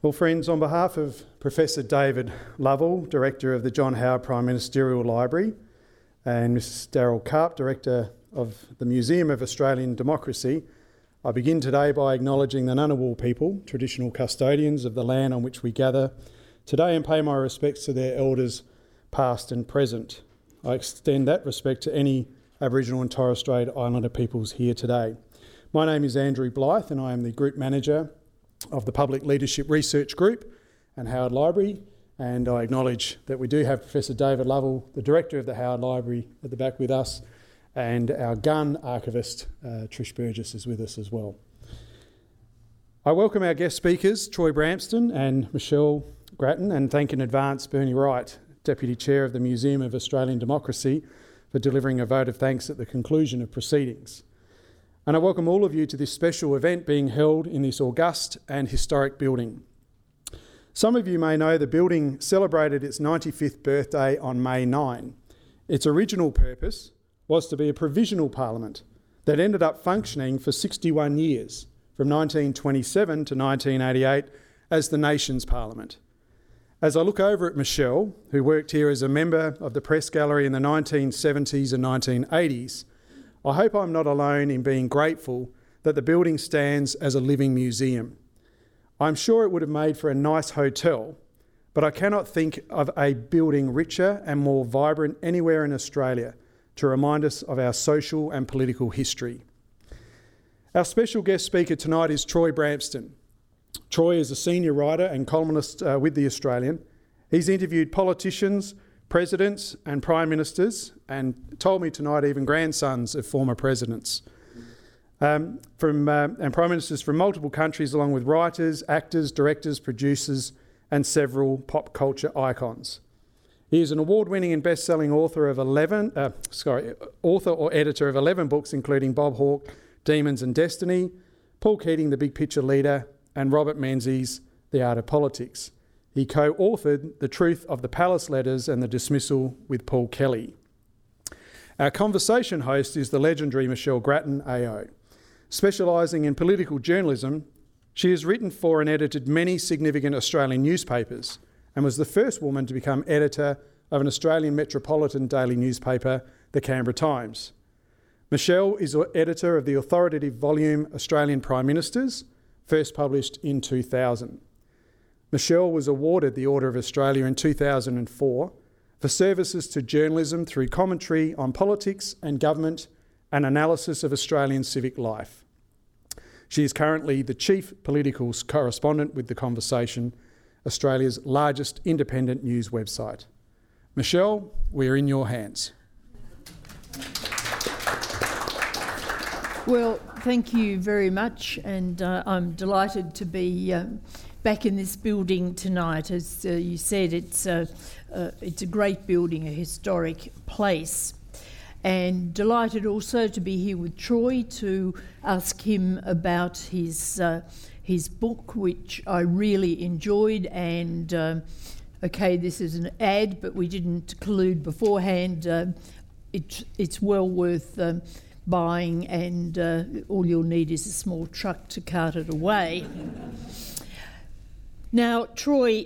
Well, friends, on behalf of Professor David Lovell, Director of the John Howard Prime Ministerial Library, and Ms. Daryl Carp, Director of the Museum of Australian Democracy, I begin today by acknowledging the Ngunnawal people, traditional custodians of the land on which we gather today, and pay my respects to their elders, past and present. I extend that respect to any Aboriginal and Torres Strait Islander peoples here today. My name is Andrew Blythe, and I am the Group Manager of the Public Leadership Research Group and Howard Library, and I acknowledge that we do have Professor David Lovell, the Director of the Howard Library, at the back with us, and our gun archivist, Trish Burgess, is with us as well. I welcome our guest speakers, Troy Bramston and Michelle Grattan, and thank in advance Bernie Wright, Deputy Chair of the Museum of Australian Democracy, for delivering a vote of thanks at the conclusion of proceedings. And I welcome all of you to this special event being held in this august and historic building. Some of you may know the building celebrated its 95th birthday on May 9. Its original purpose was to be a provisional parliament that ended up functioning for 61 years, from 1927 to 1988, as the nation's parliament. As I look over at Michelle, who worked here as a member of the press gallery in the 1970s and 1980s, I hope I'm not alone in being grateful that the building stands as a living museum. I'm sure it would have made for a nice hotel, but I cannot think of a building richer and more vibrant anywhere in Australia to remind us of our social and political history. Our special guest speaker tonight is Troy Bramston. Troy is a senior writer and columnist with The Australian. He's interviewed politicians, presidents and prime ministers, and told me tonight even grandsons of former presidents and prime ministers from multiple countries, along with writers, actors, directors, producers and several pop culture icons. He is an award-winning and best-selling author or editor of 11 books, including Bob Hawke, Demons and Destiny, Paul Keating, The Big Picture Leader, and Robert Menzies, The Art of Politics. He co-authored The Truth of the Palace Letters and The Dismissal with Paul Kelly. Our conversation host is the legendary Michelle Grattan, AO. Specialising in political journalism, she has written for and edited many significant Australian newspapers and was the first woman to become editor of an Australian metropolitan daily newspaper, The Canberra Times. Michelle is editor of the authoritative volume Australian Prime Ministers, first published in 2000. Michelle was awarded the Order of Australia in 2004 for services to journalism through commentary on politics and government and analysis of Australian civic life. She is currently the chief political correspondent with The Conversation, Australia's largest independent news website. Michelle, we're in your hands. Well, thank you very much, and I'm delighted to be back in this building tonight. As you said, it's a great building, a historic place, and delighted also to be here with Troy to ask him about his book, which I really enjoyed. And okay, this is an ad, but we didn't collude beforehand. It's well worth buying, and all you'll need is a small truck to cart it away. Now, Troy,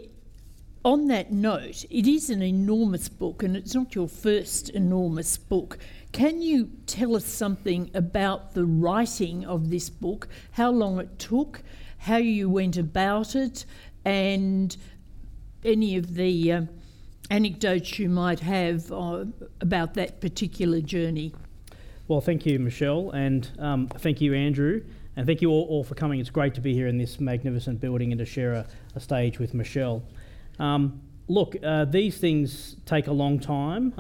on that note, it is an enormous book, and it's not your first enormous book. Can you tell us something about the writing of this book, how long it took, how you went about it, and any of the anecdotes you might have about that particular journey? Well, thank you, Michelle, and thank you, Andrew. And thank you all for coming. It's great to be here in this magnificent building and to share a stage with Michelle. These things take a long time.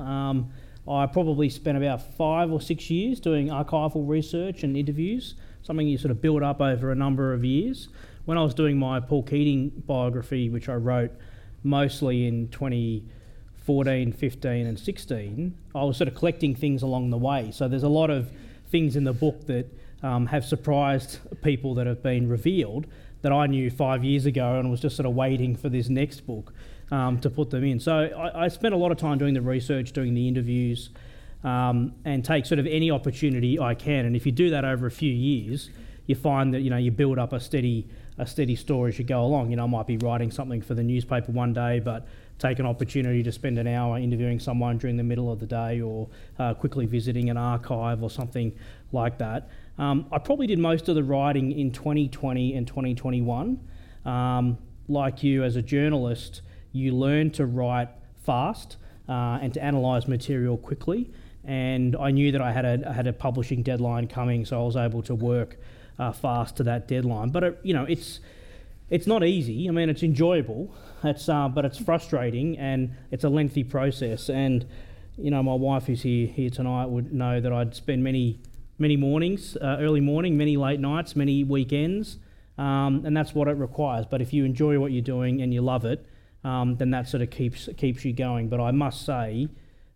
I probably spent about 5 or 6 years doing archival research and interviews, something you sort of build up over a number of years. When I was doing my Paul Keating biography, which I wrote mostly in 2014, 15 and 16, I was sort of collecting things along the way. So there's a lot of things in the book that have surprised people that have been revealed that I knew 5 years ago and was just sort of waiting for this next book to put them in. So I spent a lot of time doing the research, doing the interviews, and take sort of any opportunity I can. And if you do that over a few years, you find that, you know, you build up a steady a steady store as you go along. You know, I might be writing something for the newspaper one day, but take an opportunity to spend an hour interviewing someone during the middle of the day, or quickly visiting an archive or something like that. I probably did most of the writing in 2020 and 2021. Like you, as a journalist, you learn to write fast and to analyse material quickly. And I knew that I had a publishing deadline coming, so I was able to work fast to that deadline. But it's not easy. I mean, it's enjoyable. But it's frustrating, and it's a lengthy process. And you know, my wife who's here tonight would know that I'd spend many mornings, early morning, many late nights, many weekends, and that's what it requires. But if you enjoy what you're doing and you love it, then that sort of keeps you going. But I must say,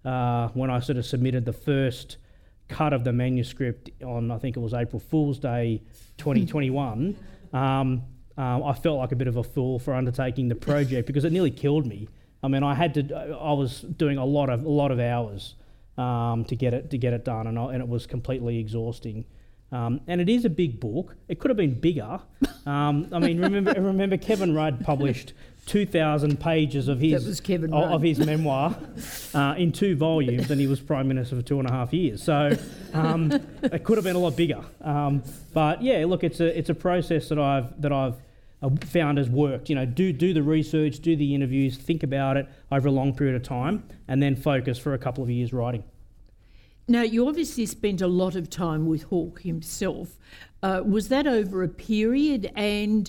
when I sort of submitted the first cut of the manuscript on, I think it was April Fool's Day 2021, I felt like a bit of a fool for undertaking the project because it nearly killed me. I mean, I was doing a lot of hours to get it done, and it was completely exhausting. And it is a big book. It could have been bigger. I mean, remember Kevin Rudd published 2,000 pages of his memoir in two volumes, and he was Prime Minister for 2.5 years. So it could have been a lot bigger. But yeah, look, it's a process that I've found has worked. You know, do the research, do the interviews, think about it over a long period of time, and then focus for a couple of years writing. Now, you obviously spent a lot of time with Hawke himself. Was that over a period? And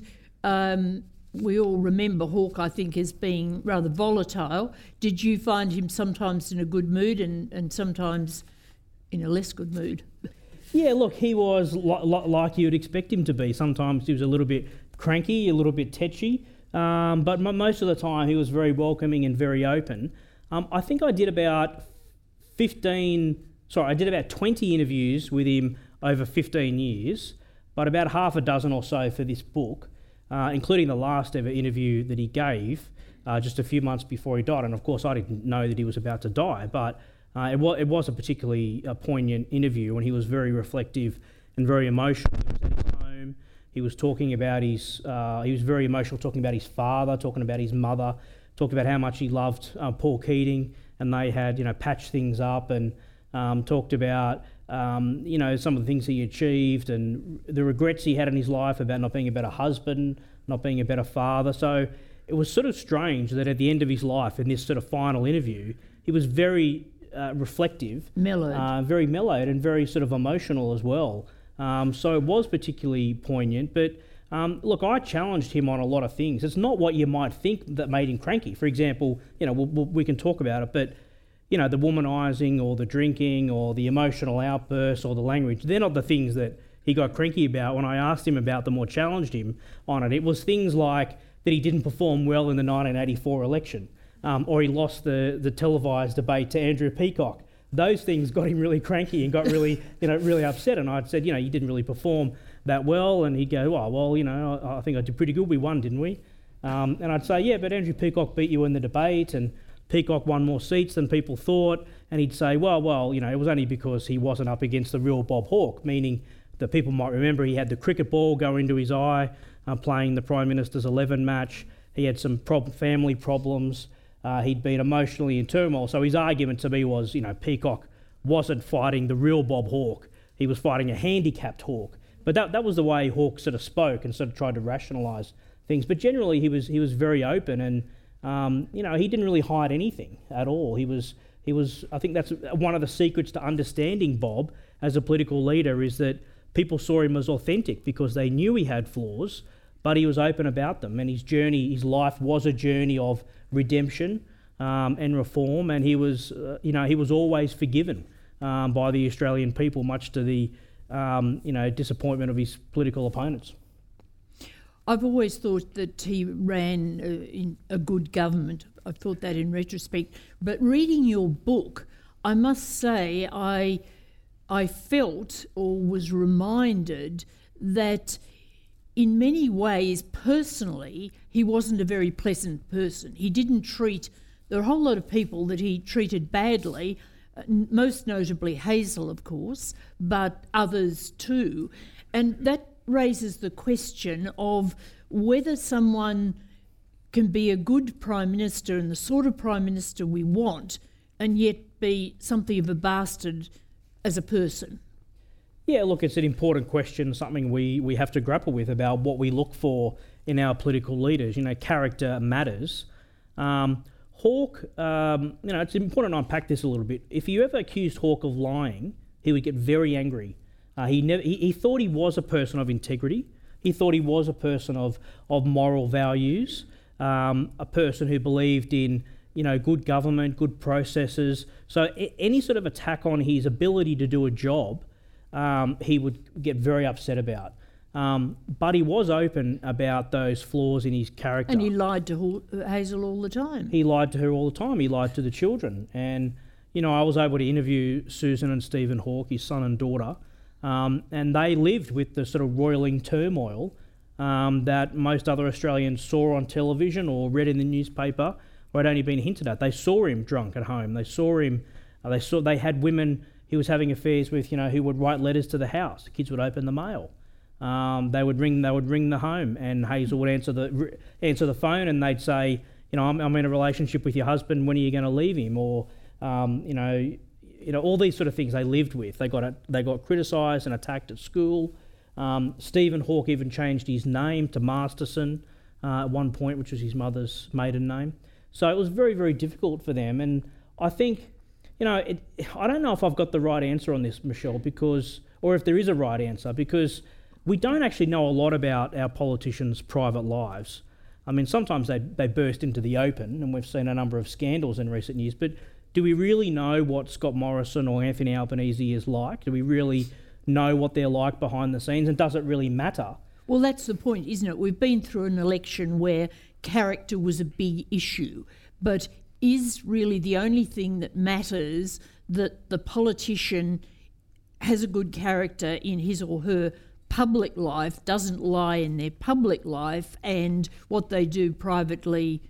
we all remember Hawke, I think, as being rather volatile. Did you find him sometimes in a good mood and sometimes in a less good mood? Yeah, look, he was like you would expect him to be. Sometimes he was a little bit cranky, a little bit tetchy, but most of the time he was very welcoming and very open. I think I did about 20 interviews with him over 15 years, but about half a dozen or so for this book, including the last ever interview that he gave just a few months before he died. And of course, I didn't know that he was about to die, but it was a particularly poignant interview, and he was very reflective and very emotional. He was at his home. He was talking about he was very emotional, talking about his father, talking about his mother, talking about how much he loved Paul Keating, and they had, you know, patched things up, and talked about, you know, some of the things he achieved and the regrets he had in his life about not being a better husband, not being a better father. So it was sort of strange that at the end of his life, in this sort of final interview, he was very reflective. Mellowed. Very mellowed and very sort of emotional as well. So it was particularly poignant. But look, I challenged him on a lot of things. It's not what you might think that made him cranky. For example, you know, we can talk about it, but you know, the womanising or the drinking or the emotional outbursts or the language, they're not the things that he got cranky about when I asked him about them or challenged him on it. It was things like that he didn't perform well in the 1984 election, or he lost the televised debate to Andrew Peacock. Those things got him really cranky and got really, you know, really upset. And I'd said, you know, you didn't really perform that well. And he'd go, oh, well, you know, I think I did pretty good. We won, didn't we? And I'd say, yeah, but Andrew Peacock beat you in the debate, and Peacock won more seats than people thought. And he'd say, well, you know, it was only because he wasn't up against the real Bob Hawke, meaning that people might remember he had the cricket ball go into his eye playing the Prime Minister's 11 match. He had some family problems. He'd been emotionally in turmoil. So his argument to me was, you know, Peacock wasn't fighting the real Bob Hawke. He was fighting a handicapped Hawke. But that was the way Hawke sort of spoke and sort of tried to rationalise things. But generally he was very open, and you know, he didn't really hide anything at all. He was. I think that's one of the secrets to understanding Bob as a political leader, is that people saw him as authentic because they knew he had flaws, but he was open about them. And his life was a journey of redemption and reform. And he was, you know, he was always forgiven by the Australian people, much to the, you know, disappointment of his political opponents. I've always thought that he ran in a good government. I've thought that in retrospect. But reading your book, I must say I felt, or was reminded, that in many ways, personally, he wasn't a very pleasant person. He didn't treat... There are a whole lot of people that he treated badly, most notably Hazel, of course, but others too. And that raises the question of whether someone can be a good Prime Minister and the sort of Prime Minister we want and yet be something of a bastard as a person? Yeah, look, it's an important question, something we have to grapple with about what we look for in our political leaders. You know, character matters. Hawke, you know, it's important to unpack this a little bit. If you ever accused Hawke of lying, he would get very angry. He thought he was a person of integrity. He thought he was a person of moral values, a person who believed in, you know, good government, good processes. So any sort of attack on his ability to do a job, he would get very upset about. But he was open about those flaws in his character. And he lied to Hazel all the time. He lied to her all the time. He lied to the children. And, you know, I was able to interview Susan and Stephen Hawke, his son and daughter, and they lived with the sort of roiling turmoil that most other Australians saw on television or read in the newspaper, or had only been hinted at. They saw him drunk at home. They saw him. They had women he was having affairs with, you know, who would write letters to the house. The kids would open the mail. They would ring the home, and Hazel would answer the phone, and they'd say, you know, I'm in a relationship with your husband. When are you going to leave him? Or, you know, all these sort of things they lived with. They got criticised and attacked at school. Stephen Hawke even changed his name to Masterson at one point, which was his mother's maiden name. So it was very, very difficult for them. And I think, you know, I don't know if I've got the right answer on this, Michelle, or if there is a right answer, because we don't actually know a lot about our politicians' private lives. I mean, sometimes they burst into the open, and we've seen a number of scandals in recent years, but do we really know what Scott Morrison or Anthony Albanese is like? Do we really know what they're like behind the scenes, and does it really matter? Well, that's the point, isn't it? We've been through an election where character was a big issue, but is really the only thing that matters that the politician has a good character in his or her public life, doesn't lie in their public life, and what they do privately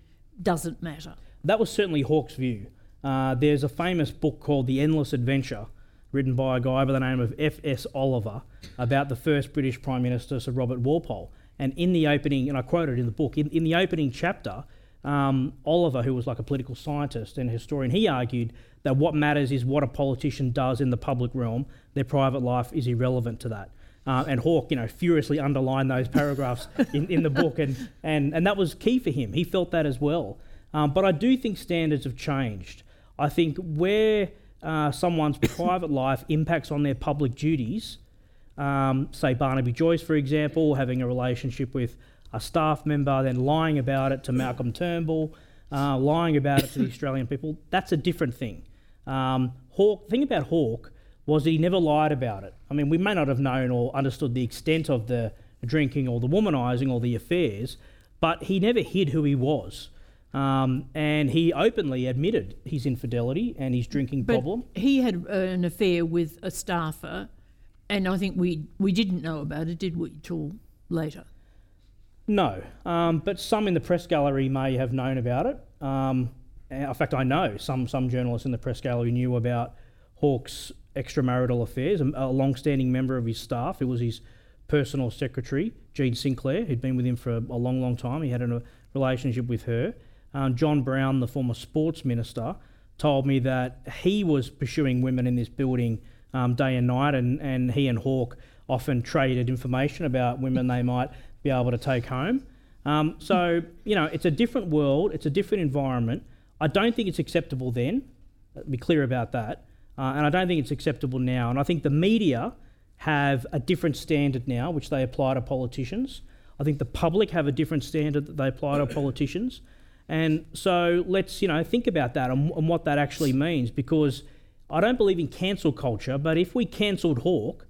doesn't matter? That was certainly Hawke's view. There's a famous book called The Endless Adventure, written by a guy by the name of F.S. Oliver, about the first British Prime Minister, Sir Robert Walpole. And in the opening, and I quote it in the book, in the opening chapter, Oliver, who was like a political scientist and historian, he argued that what matters is what a politician does in the public realm. Their private life is irrelevant to that. And Hawke, you know, furiously underlined those paragraphs in the book, and that was key for him. He felt that as well. But I do think standards have changed. I think where someone's private life impacts on their public duties, say Barnaby Joyce, for example, having a relationship with a staff member, then lying about it to Malcolm Turnbull, lying about it to the Australian people, that's a different thing. Hawke, the thing about Hawke was that he never lied about it. I mean, we may not have known or understood the extent of the drinking or the womanising or the affairs, but he never hid who he was. And he openly admitted his infidelity and his drinking problem. He had an affair with a staffer, and I think we didn't know about it, did we, till later? No, but some in the press gallery may have known about it. In fact, I know some journalists in the press gallery knew about Hawke's extramarital affairs. A long-standing member of his staff, who was his personal secretary, Jean Sinclair, who'd been with him for a long, long time. He had a relationship with her. John Brown, the former sports minister, told me that he was pursuing women in this building day and night, and he and Hawke often traded information about women they might be able to take home. So, you know, it's a different world. It's a different environment. I don't think it's acceptable then. Be clear about that. And I don't think it's acceptable now. And I think the media have a different standard now, which they apply to politicians. I think the public have a different standard that they apply to politicians. And so let's, you know, think about that and what that actually means, because I don't believe in cancel culture, but if we cancelled Hawke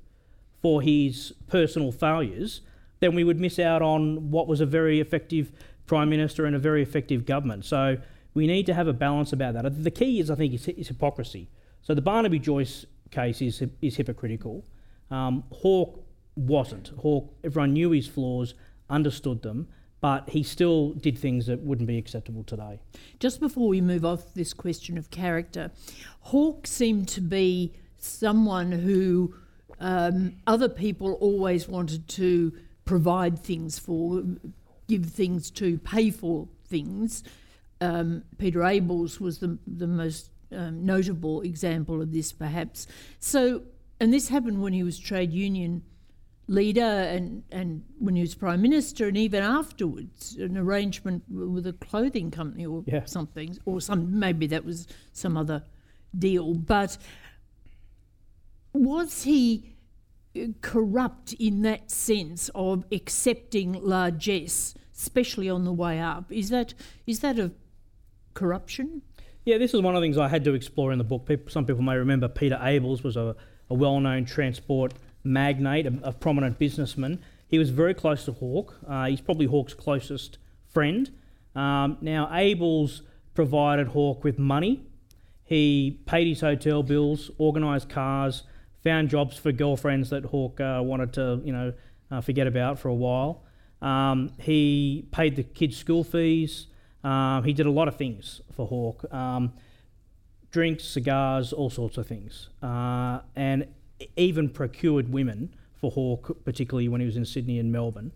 for his personal failures, then we would miss out on what was a very effective Prime Minister and a very effective government. So we need to have a balance about that. The key is, I think, is hypocrisy. So the Barnaby Joyce case is hypocritical. Hawke wasn't. Hawke, everyone knew his flaws, understood them, but he still did things that wouldn't be acceptable today. Just before we move off this question of character, Hawke seemed to be someone who other people always wanted to provide things for. give things to, pay for things. Peter Abels was the most notable example of this, perhaps. So, and this happened when he was trade union leader and when he was prime minister, and even afterwards, an arrangement with a clothing company or something, or some, maybe that was some other deal. But was he corrupt in that sense of accepting largesse, especially on the way up? Is that a corruption? Yeah, this is one of the things I had to explore in the book. Some people may remember Peter Abels was a well-known transport magnate, a prominent businessman. He was very close to Hawke. He's probably Hawke's closest friend. Now, Abels provided Hawke with money. He paid his hotel bills, organised cars, found jobs for girlfriends that Hawke wanted to, forget about for a while. He paid the kids' school fees. He did a lot of things for Hawke. Drinks, cigars, all sorts of things. And even procured women for Hawke, particularly when he was in Sydney and Melbourne,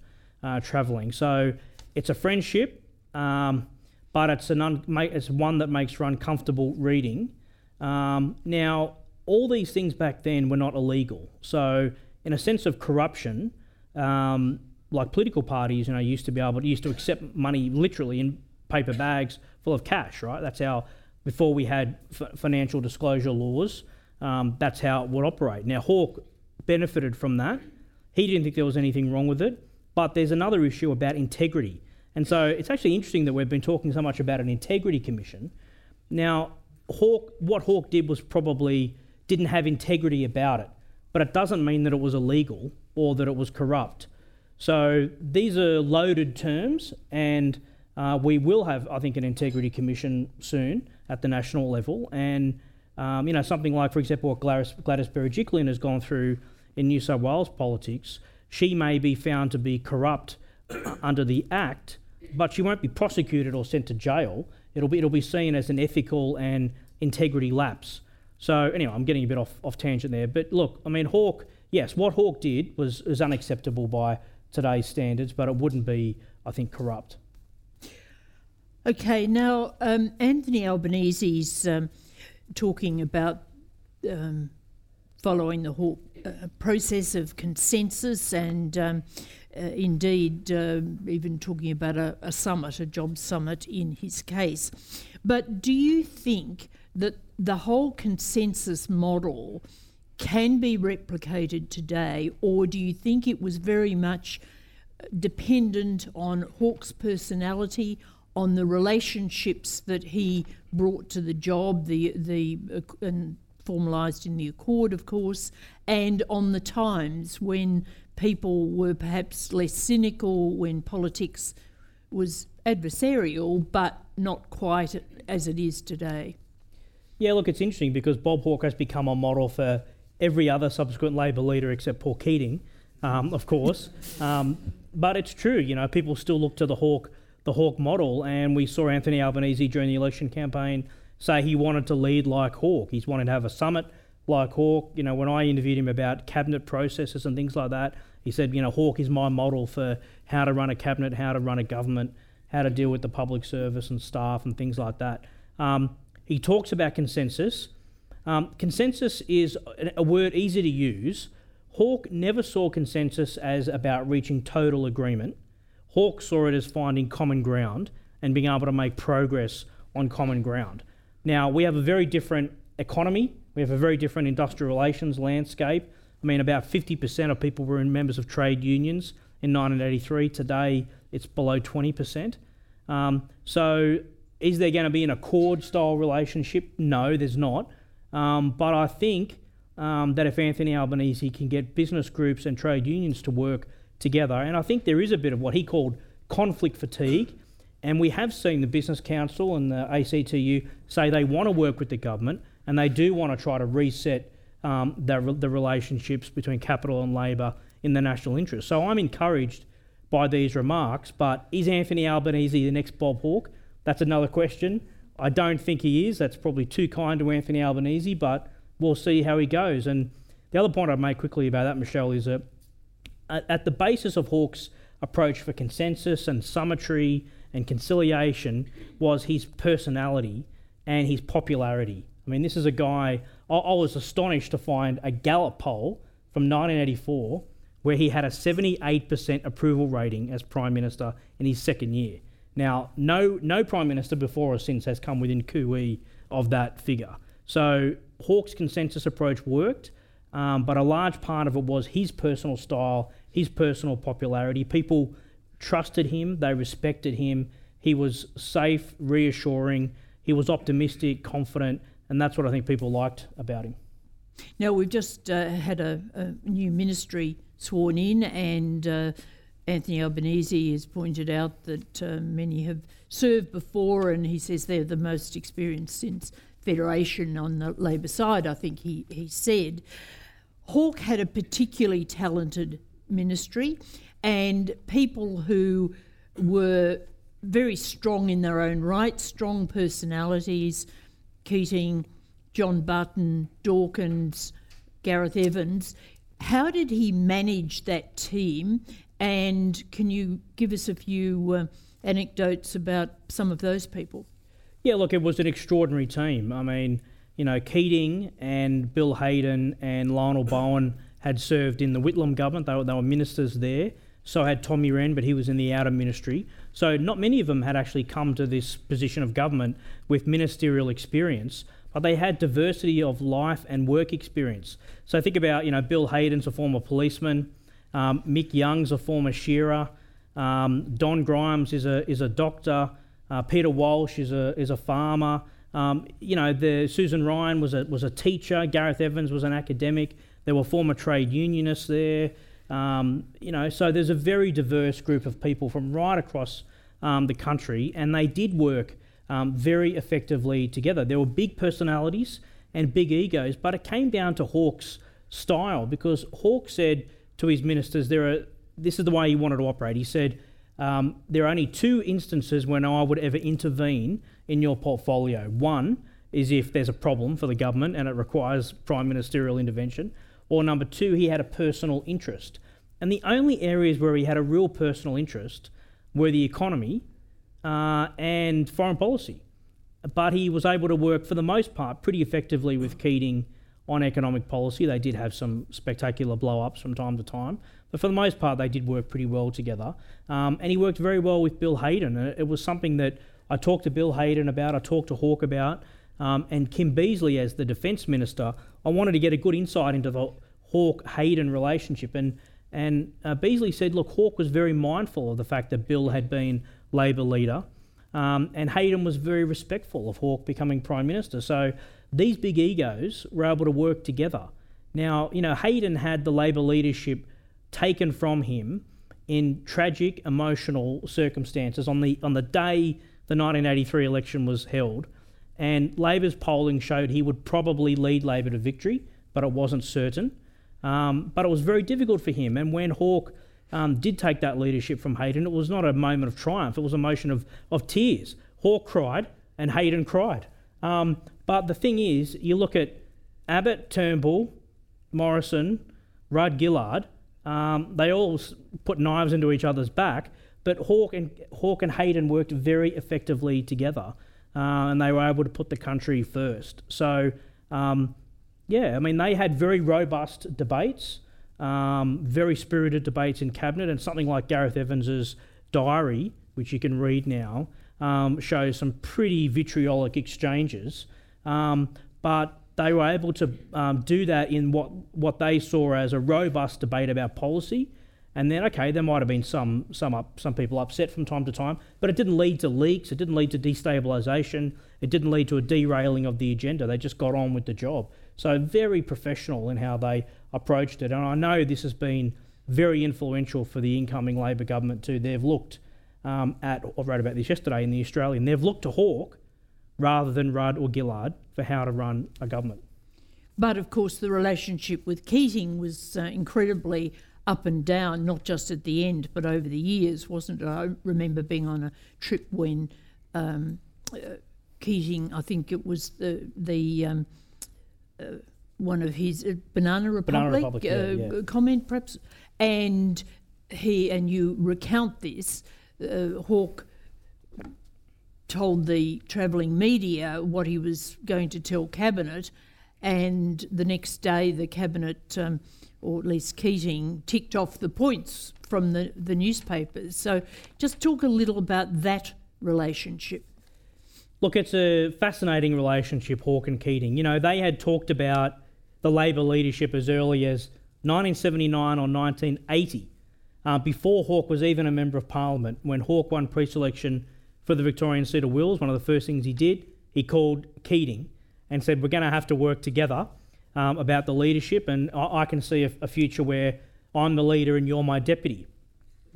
travelling. So it's a friendship, but it's one that makes for uncomfortable reading. Now, all these things back then were not illegal. So in a sense of corruption, like political parties, used to accept money literally in paper bags full of cash, right? That's how, before we had financial disclosure laws, that's how it would operate. Now, Hawke benefited from that. He didn't think there was anything wrong with it, but there's another issue about integrity. And so it's actually interesting that we've been talking so much about an integrity commission. Now, what Hawke did was probably didn't have integrity about it, but it doesn't mean that it was illegal or that it was corrupt. So these are loaded terms, and we will have, I think, an integrity commission soon at the national level. And something like, for example, what Gladys Berejiklian has gone through in New South Wales politics. She may be found to be corrupt under the Act, but she won't be prosecuted or sent to jail. It'll be seen as an ethical and integrity lapse. So anyway, I'm getting a bit off tangent there. But look, Hawke, yes, what Hawke did was unacceptable by today's standards, but it wouldn't be, I think, corrupt. Okay, now Anthony Albanese's talking about following the Hawke process of consensus and even talking about a summit, a job summit in his case. But do you think that the whole consensus model can be replicated today, or do you think it was very much dependent on Hawke's personality, on the relationships that he brought to the job, and formalised in the Accord, of course, and on the times when people were perhaps less cynical, when politics was adversarial but not quite as it is today? Yeah, look, it's interesting because Bob Hawke has become a model for every other subsequent Labor leader except Paul Keating, of course. But it's true, people still look to the Hawke model, and we saw Anthony Albanese during the election campaign say he wanted to lead like Hawke. He's wanted to have a summit like Hawke. When I interviewed him about cabinet processes and things like that, he said, Hawke is my model for how to run a cabinet, how to run a government, how to deal with the public service and staff and things like that. He talks about consensus. Consensus is a word easy to use. Hawke never saw consensus as about reaching total agreement. Hawke saw it as finding common ground and being able to make progress on common ground. Now, we have a very different economy. We have a very different industrial relations landscape. About 50% of people were members of trade unions in 1983. Today, it's below 20%. So is there going to be an accord-style relationship? No, there's not. But I think that if Anthony Albanese can get business groups and trade unions to work together, and I think there is a bit of what he called conflict fatigue, and we have seen the Business Council and the ACTU say they want to work with the government and they do want to try to reset the relationships between capital and labour in the national interest. So I'm encouraged by these remarks, but is Anthony Albanese the next Bob Hawke? That's another question. I don't think he is. That's probably too kind to Anthony Albanese, but we'll see how he goes. And the other point I'd make quickly about that, Michelle, is that at the basis of Hawke's approach for consensus and summitry and conciliation was his personality and his popularity. I mean, this is a guy, I was astonished to find a Gallup poll from 1984 where he had a 78% approval rating as Prime Minister in his second year. Now, no Prime Minister before or since has come within cooee of that figure. So Hawke's consensus approach worked, but a large part of it was his personal style, his personal popularity. People trusted him, they respected him, he was safe, reassuring, he was optimistic, confident, and that's what I think people liked about him. Now, we've just had a new ministry sworn in, and Anthony Albanese has pointed out that many have served before, and he says they're the most experienced since Federation on the Labor side, I think he said. Hawke had a particularly talented ministry, and people who were very strong in their own right, strong personalities, Keating, John Barton, Dawkins, Gareth Evans. How did he manage that team? And can you give us a few anecdotes about some of those people? Yeah, look, it was an extraordinary team. I mean, you know, Keating and Bill Hayden and Lionel Bowen had served in the Whitlam government. They were ministers there. So had Tommy Wren, but he was in the outer ministry. So not many of them had actually come to this position of government with ministerial experience, but they had diversity of life and work experience. So think about, you know, Bill Hayden's a former policeman, Mick Young's a former shearer, Don Grimes is a doctor, Peter Walsh is a farmer. You know, Susan Ryan was a teacher. Gareth Evans was an academic. There were former trade unionists there. You know, so there's a very diverse group of people from right across the country, and they did work very effectively together. There were big personalities and big egos, but it came down to Hawke's style, because Hawke said to his ministers, this is the way he wanted to operate. He said, there are only two instances when I would ever intervene in your portfolio. One is if there's a problem for the government and it requires prime ministerial intervention, or number two, he had a personal interest. And the only areas where he had a real personal interest were the economy and foreign policy. But he was able to work, for the most part, pretty effectively with Keating on economic policy. They did have some spectacular blow-ups from time to time, but for the most part, they did work pretty well together. And he worked very well with Bill Hayden. It was something that I talked to Bill Hayden about, I talked to Hawke about, and Kim Beazley as the Defence Minister. I wanted to get a good insight into the Hawke-Hayden relationship. And Beazley said, look, Hawke was very mindful of the fact that Bill had been Labor leader, and Hayden was very respectful of Hawke becoming Prime Minister. So these big egos were able to work together. Now, you know, Hayden had the Labor leadership taken from him in tragic emotional circumstances on the day the 1983 election was held, and Labor's polling showed he would probably lead Labor to victory, but it wasn't certain. But it was very difficult for him, and when Hawke did take that leadership from Hayden, it was not a moment of triumph, it was a motion of tears. Hawke cried and Hayden cried. But the thing is, you look at Abbott, Turnbull, Morrison, Rudd, Gillard, they all put knives into each other's back, but Hawke and Hayden worked very effectively together, and they were able to put the country first. So, yeah, I mean, they had very robust debates, very spirited debates in Cabinet, and something like Gareth Evans's diary, which you can read now, shows some pretty vitriolic exchanges, but they were able to do that in what they saw as a robust debate about policy. And then, okay, there might have been some people upset from time to time, but it didn't lead to leaks, it didn't lead to destabilisation, it didn't lead to a derailing of the agenda. They just got on with the job. So very professional in how they approached it. And I know this has been very influential for the incoming Labor government too. They've looked at, I wrote about this yesterday in The Australian, they've looked to Hawke rather than Rudd or Gillard for how to run a government. But of course the relationship with Keating was incredibly up and down, not just at the end but over the years, wasn't it? I remember being on a trip when Keating, I think it was the one of his Banana Republic comment perhaps, and he, and you recount this, Hawke told the travelling media what he was going to tell Cabinet, and the next day the Cabinet, or at least Keating, ticked off the points from the newspapers. So just talk a little about that relationship. Look, it's a fascinating relationship, Hawke and Keating. You know, they had talked about the Labor leadership as early as 1979 or 1980, before Hawke was even a Member of Parliament. When Hawke won pre-selection for the Victorian seat of Wills, one of the first things he did, he called Keating and said, we're going to have to work together about the leadership, and I can see a future where I'm the leader and you're my deputy.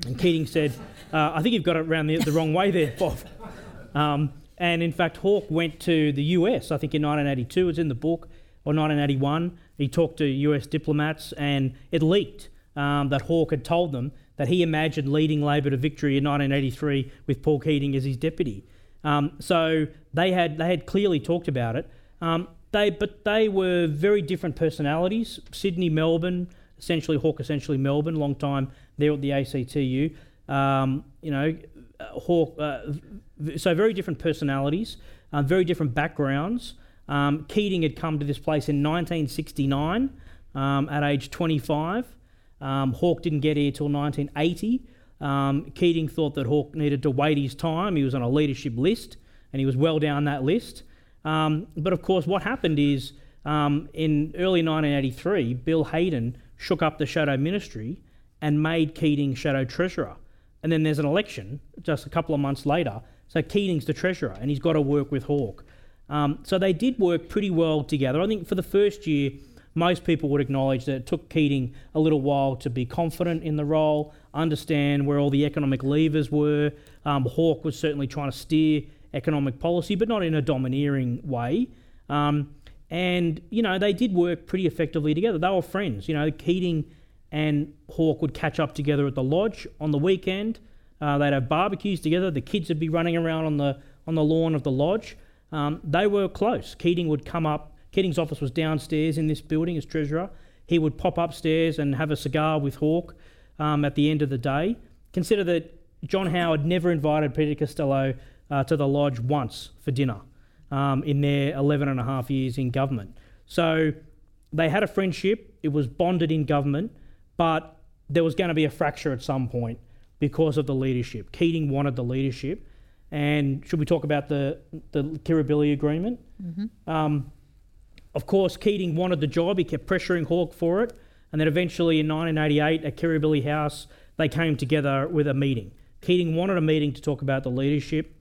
And Keating said, I think you've got it around the wrong way there, Bob. And in fact, Hawke went to the US, I think in 1982, it's in the book, or 1981. He talked to US diplomats, and it leaked that Hawke had told them that he imagined leading Labor to victory in 1983 with Paul Keating as his deputy. So they had clearly talked about it. But they were very different personalities. Sydney, Melbourne, Hawke essentially Melbourne, long time there at the ACTU. Hawke, so very different personalities, very different backgrounds. Keating had come to this place in 1969 at age 25. Hawke didn't get here till 1980. Keating thought that Hawke needed to wait his time. He was on a leadership list, and he was well down that list. But of course, what happened is in early 1983, Bill Hayden shook up the shadow ministry and made Keating shadow treasurer. And then there's an election just a couple of months later. So Keating's the treasurer, and he's got to work with Hawke. So they did work pretty well together. I think for the first year, most people would acknowledge that it took Keating a little while to be confident in the role, understand where all the economic levers were. Hawke was certainly trying to steer economic policy, but not in a domineering way. They did work pretty effectively together. They were friends. You know, Keating and Hawke would catch up together at the lodge on the weekend. They'd have barbecues together. The kids would be running around on the lawn of the lodge. They were close. Keating would come up. Keating's office was downstairs in this building as treasurer. He would pop upstairs and have a cigar with Hawke at the end of the day. Consider that John Howard never invited Peter Costello to the lodge once for dinner in their 11 and a half years in government. So they had a friendship. It was bonded in government. But there was going to be a fracture at some point because of the leadership. Keating wanted the leadership. And should we talk about the Kirribilli Agreement? Mm-hmm. Of course, Keating wanted the job. He kept pressuring Hawke for it. And then eventually in 1988 at Kirribilli House, they came together with a meeting. Keating wanted a meeting to talk about the leadership.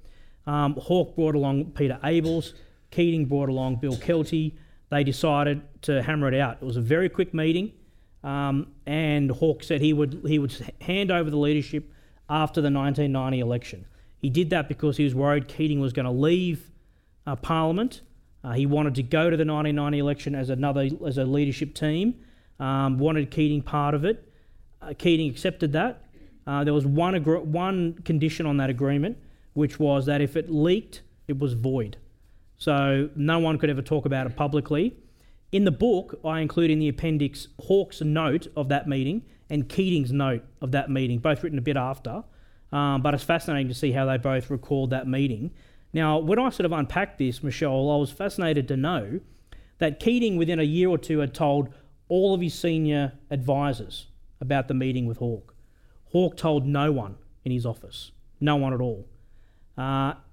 Hawke brought along Peter Abels. Keating brought along Bill Kelty. They decided to hammer it out. It was a very quick meeting. And Hawke said he would hand over the leadership after the 1990 election. He did that because he was worried Keating was going to leave Parliament. He wanted to go to the 1990 election as a leadership team. Wanted Keating part of it. Keating accepted that. There was one condition on that agreement, which was that if it leaked, it was void. So no one could ever talk about it publicly. In the book, I include in the appendix Hawke's note of that meeting and Keating's note of that meeting, both written a bit after, but it's fascinating to see how they both recalled that meeting. Now, when I sort of unpacked this, Michelle, I was fascinated to know that Keating, within a year or two, had told all of his senior advisors about the meeting with Hawke. Hawke told no one in his office, no one at all.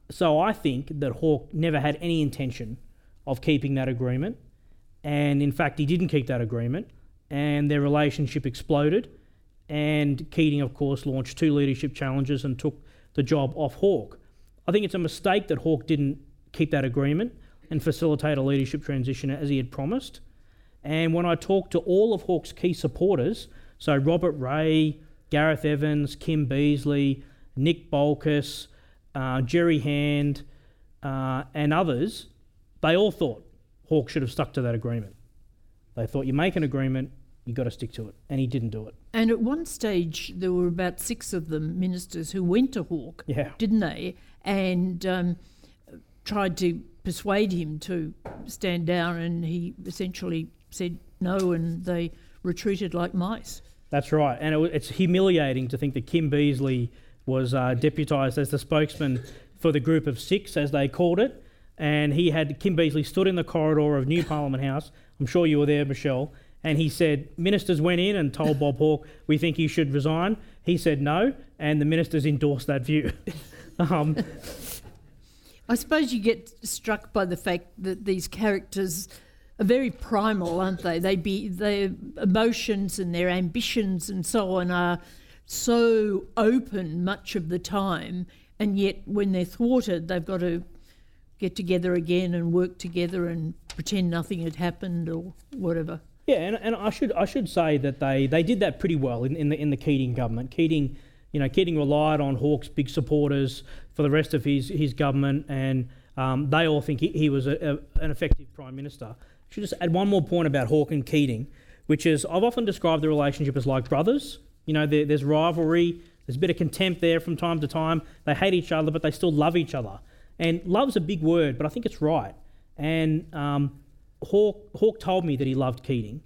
So I think that Hawke never had any intention of keeping that agreement. And in fact, he didn't keep that agreement, and their relationship exploded. And Keating, of course, launched two leadership challenges and took the job off Hawke. I think it's a mistake that Hawke didn't keep that agreement and facilitate a leadership transition as he had promised. And when I talked to all of Hawke's key supporters, so Robert Ray, Gareth Evans, Kim Beazley, Nick Bolkus, Jerry Hand, and others, they all thought Hawke should have stuck to that agreement. They thought, you make an agreement, you've got to stick to it. And he didn't do it. And at one stage, there were about six of them ministers who went to Hawke, didn't they? And tried to persuade him to stand down, and he essentially said no, and they retreated like mice. That's right. And it's humiliating to think that Kim Beazley was deputised as the spokesman for the Group of Six, as they called it. And he had Kim Beazley stood in the corridor of New Parliament House. I'm sure you were there, Michelle. And he said, ministers went in and told Bob Hawke, we think he should resign. He said no, and the ministers endorsed that view. I suppose you get struck by the fact that these characters are very primal, aren't they? Their emotions and their ambitions and so on are so open much of the time, and yet when they're thwarted, they've got to get together again and work together and pretend nothing had happened or whatever. Yeah, and I should say that they did that pretty well in the Keating government. Keating relied on Hawke's big supporters for the rest of his government, and they all think he was an effective prime minister. I should just add one more point about Hawke and Keating, which is I've often described the relationship as like brothers. You know, there's rivalry, there's a bit of contempt there from time to time. They hate each other, but they still love each other. And love's a big word, but I think it's right. And Hawke told me that he loved Keating.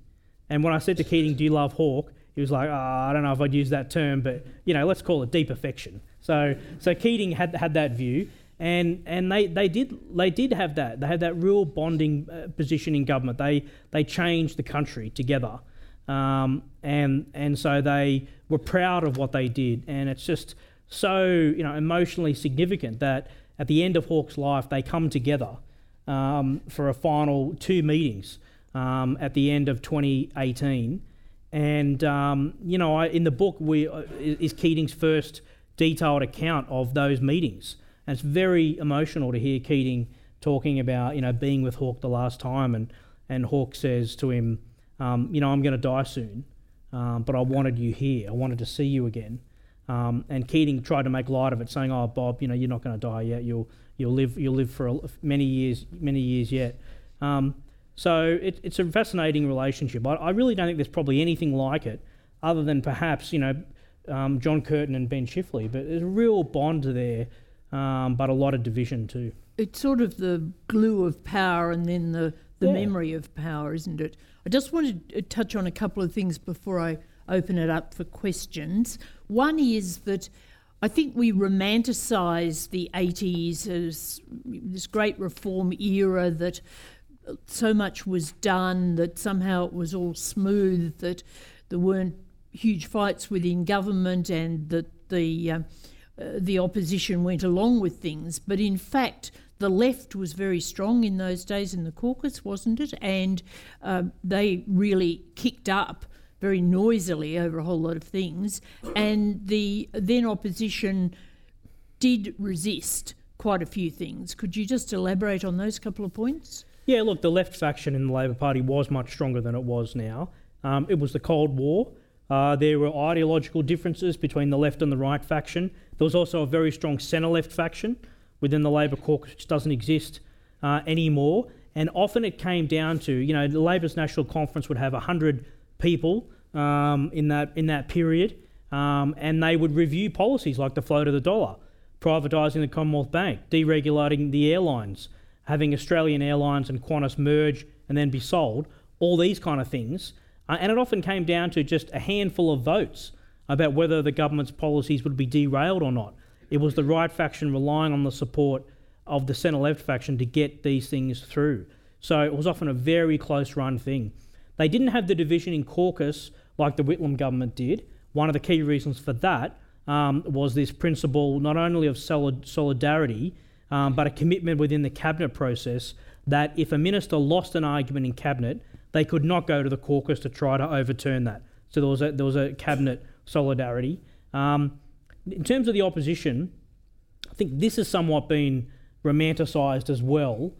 And when I said to Keating, do you love Hawke? He was like, I don't know if I'd use that term, but, you know, let's call it deep affection. So Keating had that view, and they did have that. They had that real bonding position in government. They changed the country together. And so they were proud of what they did. And it's just so, you know, emotionally significant that at the end of Hawke's life, they come together for a final two meetings at the end of 2018. And, you know, in the book is Keating's first detailed account of those meetings. And it's very emotional to hear Keating talking about, you know, being with Hawke the last time. And Hawke says to him, you know, I'm going to die soon, but I wanted you here. I wanted to see you again. And Keating tried to make light of it, saying, oh, Bob, you know, you're not going to die yet. You'll live for many years yet. So it's a fascinating relationship. I really don't think there's probably anything like it other than perhaps, you know, John Curtin and Ben Chifley. But there's a real bond there, but a lot of division too. It's sort of the glue of power and then the memory of power, isn't it? I just wanted to touch on a couple of things before I open it up for questions. One is that I think we romanticise the 80s as this great reform era that so much was done, that somehow it was all smooth, that there weren't huge fights within government and that the opposition went along with things. But in fact, the left was very strong in those days in the caucus, wasn't it? And they really kicked up very noisily over a whole lot of things. And the then opposition did resist quite a few things. Could you just elaborate on those couple of points? Yeah, look, the left faction in the Labor Party was much stronger than it was now. It was the Cold War. There were ideological differences between the left and the right faction. There was also a very strong centre-left faction within the Labor caucus, which doesn't exist anymore. And often it came down to, you know, the Labor's National Conference would have 100 people in that period, and they would review policies like the float of the dollar, privatising the Commonwealth Bank, deregulating the airlines, having Australian Airlines and Qantas merge and then be sold, all these kind of things. And it often came down to just a handful of votes about whether the government's policies would be derailed or not. It was the right faction relying on the support of the centre-left faction to get these things through. So it was often a very close-run thing. They didn't have the division in caucus like the Whitlam government did. One of the key reasons for that was this principle not only of solidarity, but a commitment within the cabinet process that if a minister lost an argument in cabinet, they could not go to the caucus to try to overturn that. So there was a cabinet solidarity. In terms of the opposition, I think this has somewhat been romanticised as well.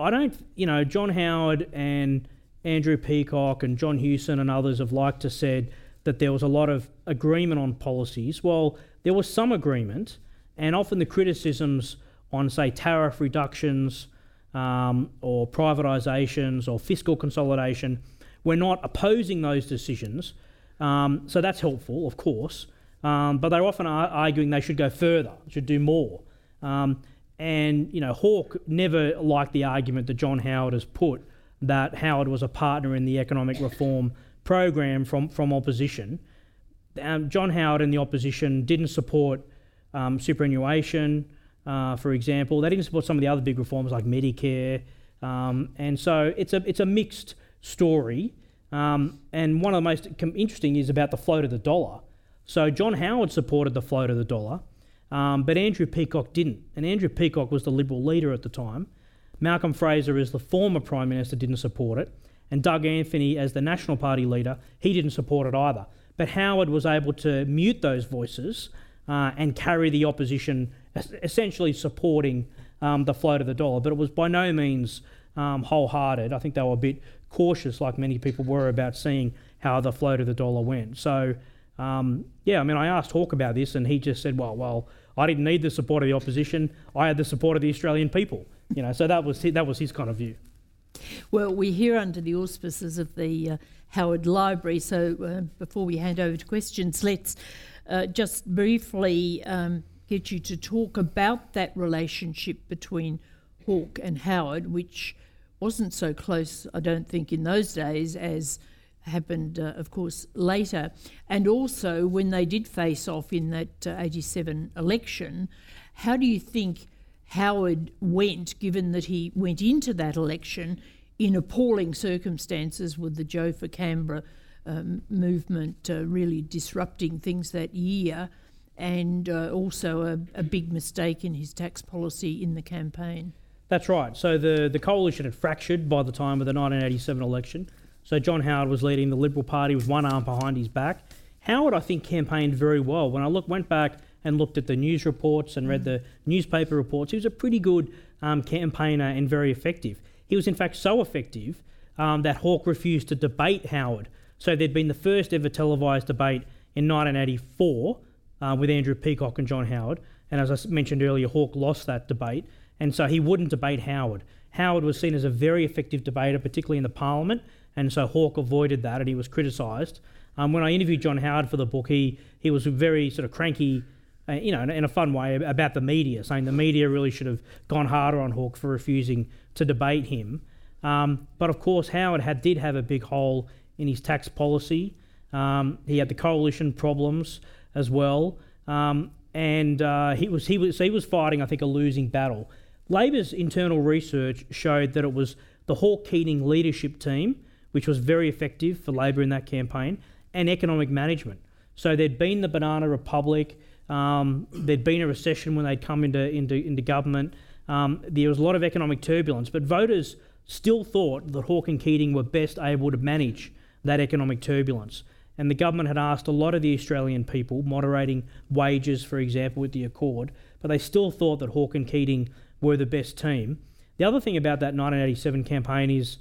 John Howard and Andrew Peacock and John Hewson and others have liked to said that there was a lot of agreement on policies. Well, there was some agreement, and often the criticisms on, say, tariff reductions or privatisations or fiscal consolidation, we're not opposing those decisions. So that's helpful, of course. But they're often arguing they should go further, should do more. And, you know, Hawke never liked the argument that John Howard has put that Howard was a partner in the economic reform program from opposition. John Howard and the opposition didn't support superannuation, for example. They didn't support some of the other big reforms like Medicare. And so it's a mixed story. And one of the most interesting is about the float of the dollar. So John Howard supported the float of the dollar, but Andrew Peacock didn't. And Andrew Peacock was the Liberal leader at the time. Malcolm Fraser, as the former Prime Minister, didn't support it. And Doug Anthony, as the National Party leader, he didn't support it either. But Howard was able to mute those voices and carry the opposition, essentially supporting the float of the dollar. But it was by no means wholehearted. I think they were a bit cautious, like many people were, about seeing how the float of the dollar went. So, I asked Hawke about this, and he just said, well, I didn't need the support of the opposition. I had the support of the Australian people. So that was his kind of view. Well, we're here under the auspices of the Howard Library, so before we hand over to questions, let's just briefly get you to talk about that relationship between Hawke and Howard, which wasn't so close, I don't think, in those days as happened, of course, later. And also, when they did face off in that 87 election, how do you think Howard went, given that he went into that election in appalling circumstances with the Joe for Canberra movement really disrupting things that year, and also a big mistake in his tax policy in the campaign? That's right. So the coalition had fractured by the time of the 1987 election. So John Howard was leading the Liberal Party with one arm behind his back. Howard, I think, campaigned very well. When I went back and looked at the news reports and read the newspaper reports, he was a pretty good campaigner and very effective. He was in fact so effective that Hawke refused to debate Howard. So there'd been the first ever televised debate in 1984 with Andrew Peacock and John Howard. And as I mentioned earlier, Hawke lost that debate. And so he wouldn't debate Howard. Howard was seen as a very effective debater, particularly in the parliament. And so Hawke avoided that and he was criticised. When I interviewed John Howard for the book, he was very sort of cranky, in a fun way, about the media, saying the media really should have gone harder on Hawke for refusing to debate him. But of course, Howard did have a big hole in his tax policy. He had the coalition problems as well, and he was fighting, I think, a losing battle. Labor's internal research showed that it was the Hawke Keating leadership team, which was very effective for Labor in that campaign, and economic management. So there'd been the Banana Republic. There'd been a recession when they'd come into government. There was a lot of economic turbulence, but voters still thought that Hawke and Keating were best able to manage that economic turbulence. And the government had asked a lot of the Australian people, moderating wages, for example, with the Accord, but they still thought that Hawke and Keating were the best team. The other thing about that 1987 campaign is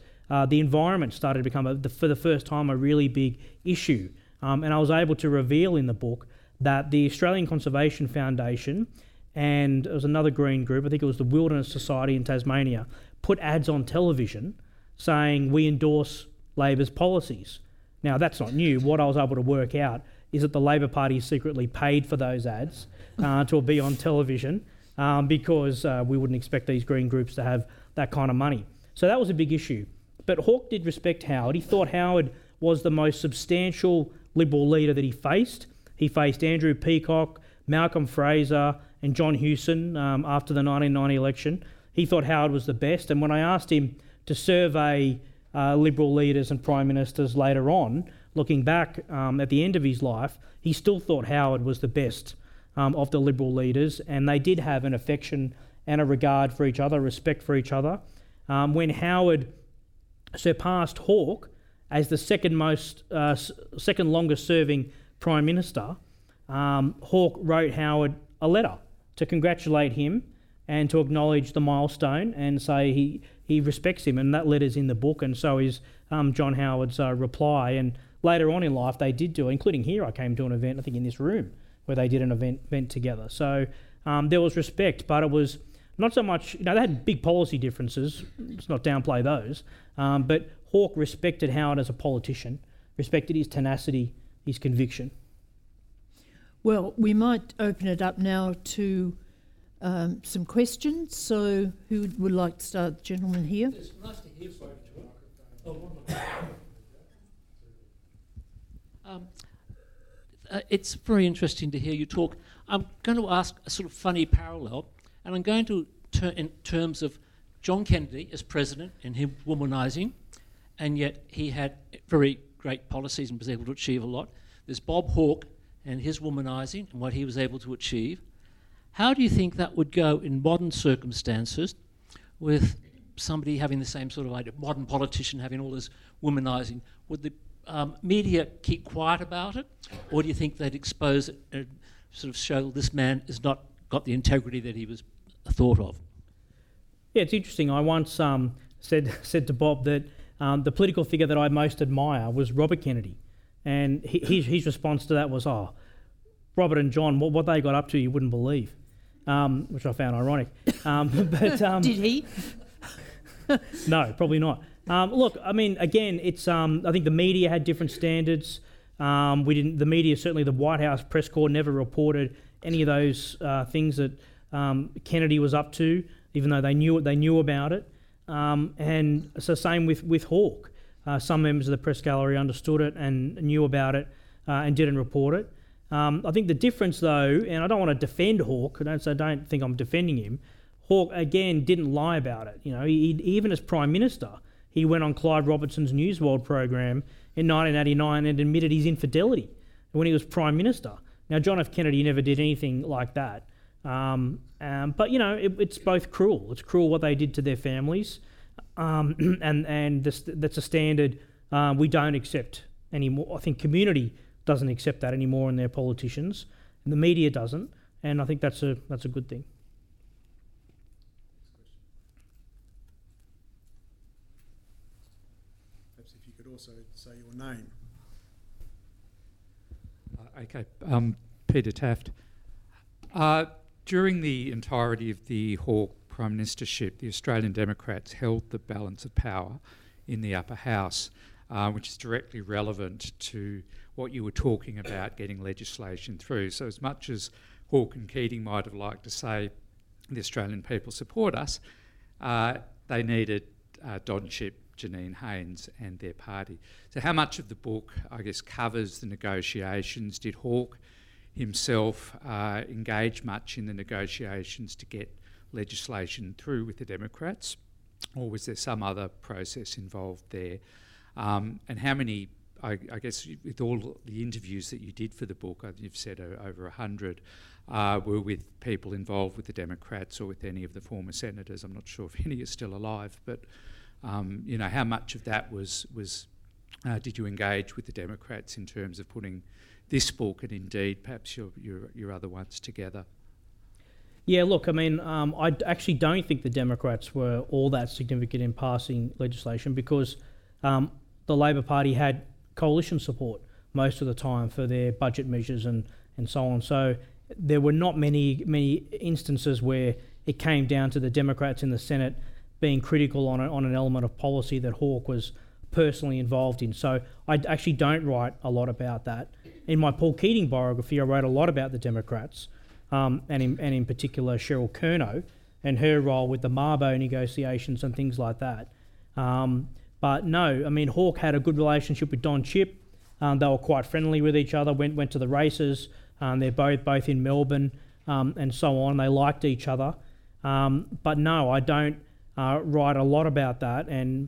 the environment started to become, for the first time, a really big issue. And I was able to reveal in the book that the Australian Conservation Foundation and it was another green group, I think it was the Wilderness Society in Tasmania, put ads on television saying, "We endorse Labor's policies." Now, that's not new. What I was able to work out is that the Labor Party secretly paid for those ads to be on television because we wouldn't expect these green groups to have that kind of money. So that was a big issue. But Hawke did respect Howard. He thought Howard was the most substantial Liberal leader that he faced. He faced Andrew Peacock, Malcolm Fraser and John Hewson after the 1990 election. He thought Howard was the best. And when I asked him to survey Liberal leaders and Prime Ministers later on, looking back at the end of his life, he still thought Howard was the best of the Liberal leaders. And they did have an affection and a regard for each other, respect for each other. When Howard surpassed Hawke as the second longest serving Prime Minister, Hawke wrote Howard a letter to congratulate him and to acknowledge the milestone and say he respects him, and that letter's in the book, and so is John Howard's reply. And later on in life they did do, including here, I came to an event, I think in this room, where they did an event together. So there was respect, but it was not so much, they had big policy differences, let's not downplay those, but Hawke respected Howard as a politician, respected his tenacity, his conviction. Well, we might open it up now to some questions. So who would like to start? The gentleman here. It's nice to hear from you. It's very interesting to hear you talk. I'm going to ask a sort of funny parallel, and I'm going to in terms of John Kennedy as president and him womanising, and yet he had very great policies and was able to achieve a lot. There's Bob Hawke and his womanising and what he was able to achieve. How do you think that would go in modern circumstances with somebody having the same sort of idea, modern politician having all this womanising? Would the media keep quiet about it, or do you think they'd expose it and sort of show this man has not got the integrity that he was thought of? Yeah, it's interesting. I once said to Bob that the political figure that I most admire was Robert Kennedy, and his response to that was, "Oh, Robert and John, what they got up to, you wouldn't believe," which I found ironic. Did he? No, probably not. Look, I mean, again, it's I think the media had different standards. We didn't. The media, certainly the White House press corps, never reported any of those things that Kennedy was up to, even though they knew about it. And so same with Hawke. Some members of the press gallery understood it and knew about it and didn't report it. I think the difference, though, and I don't want to defend Hawke, so I don't think I'm defending him. Hawke, again, didn't lie about it. You know, he, even as Prime Minister, he went on Clive Robertson's Newsworld program in 1989 and admitted his infidelity when he was Prime Minister. Now, John F. Kennedy never did anything like that. But, you know, it's both cruel. It's cruel what they did to their families. And this, that's a standard we don't accept anymore. I think community doesn't accept that anymore in their politicians. And the media doesn't. And I think that's a good thing. Perhaps if you could also say your name. Okay. Peter Taft. During the entirety of the Hawke Prime Ministership, the Australian Democrats held the balance of power in the upper house, which is directly relevant to what you were talking about, getting legislation through. So as much as Hawke and Keating might have liked to say, the Australian people support us, they needed Don Shipp, Janine Haynes and their party. So how much of the book, I guess, covers the negotiations? Did Hawke himself engage much in the negotiations to get legislation through with the Democrats, or was there some other process involved there? And how many, I guess, with all the interviews that you did for the book, you've said over 100, were with people involved with the Democrats or with any of the former senators? I'm not sure if any are still alive, but, you know, how much of that was did you engage with the Democrats in terms of putting this book and indeed perhaps your other ones together? Yeah, look, I mean, I actually don't think the Democrats were all that significant in passing legislation because the Labor Party had coalition support most of the time for their budget measures and so on. So there were not many instances where it came down to the Democrats in the Senate being critical on an element of policy that Hawke was personally involved in. So I actually don't write a lot about that. In my Paul Keating biography, I wrote a lot about the Democrats, and in particular Cheryl Curnow and her role with the Mabo negotiations and things like that. But no, I mean, Hawke had a good relationship with Don Shipp. They were quite friendly with each other, went to the races. They're both in Melbourne and so on. They liked each other. But no, I don't write a lot about that. And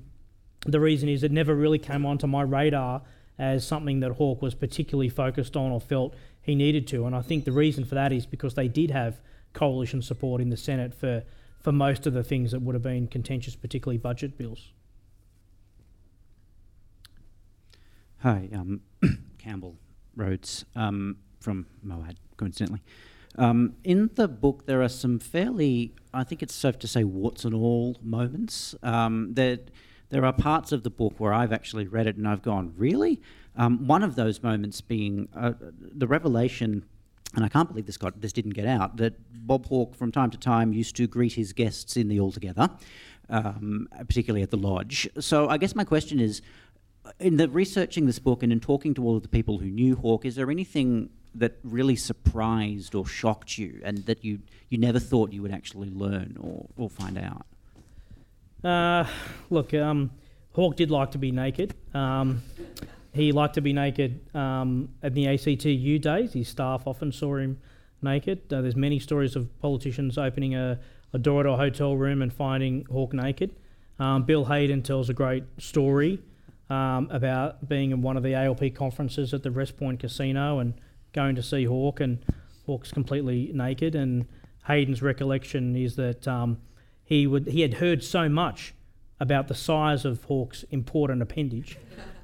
the reason is it never really came onto my radar as something that Hawke was particularly focused on or felt he needed to. And I think the reason for that is because they did have coalition support in the Senate for most of the things that would have been contentious, particularly budget bills. Hi, Campbell Rhodes from Moad, coincidentally. In the book, there are some fairly, I think it's safe to say, warts and all moments that... There are parts of the book where I've actually read it and I've gone, really? One of those moments being the revelation, and I can't believe this didn't get out, that Bob Hawke from time to time used to greet his guests in the Altogether, particularly at the Lodge. So I guess my question is, in the researching this book and in talking to all of the people who knew Hawke, is there anything that really surprised or shocked you and that you never thought you would actually learn or find out? Look, Hawke did like to be naked, He liked to be naked at the ACTU days. His staff often saw him naked. There's many stories of politicians opening a door at a hotel room and finding Hawke naked. Bill Hayden tells a great story about being in one of the ALP conferences at the West Point Casino and going to see Hawke, and Hawke's completely naked. And Hayden's recollection is that he had heard so much about the size of Hawke's important appendage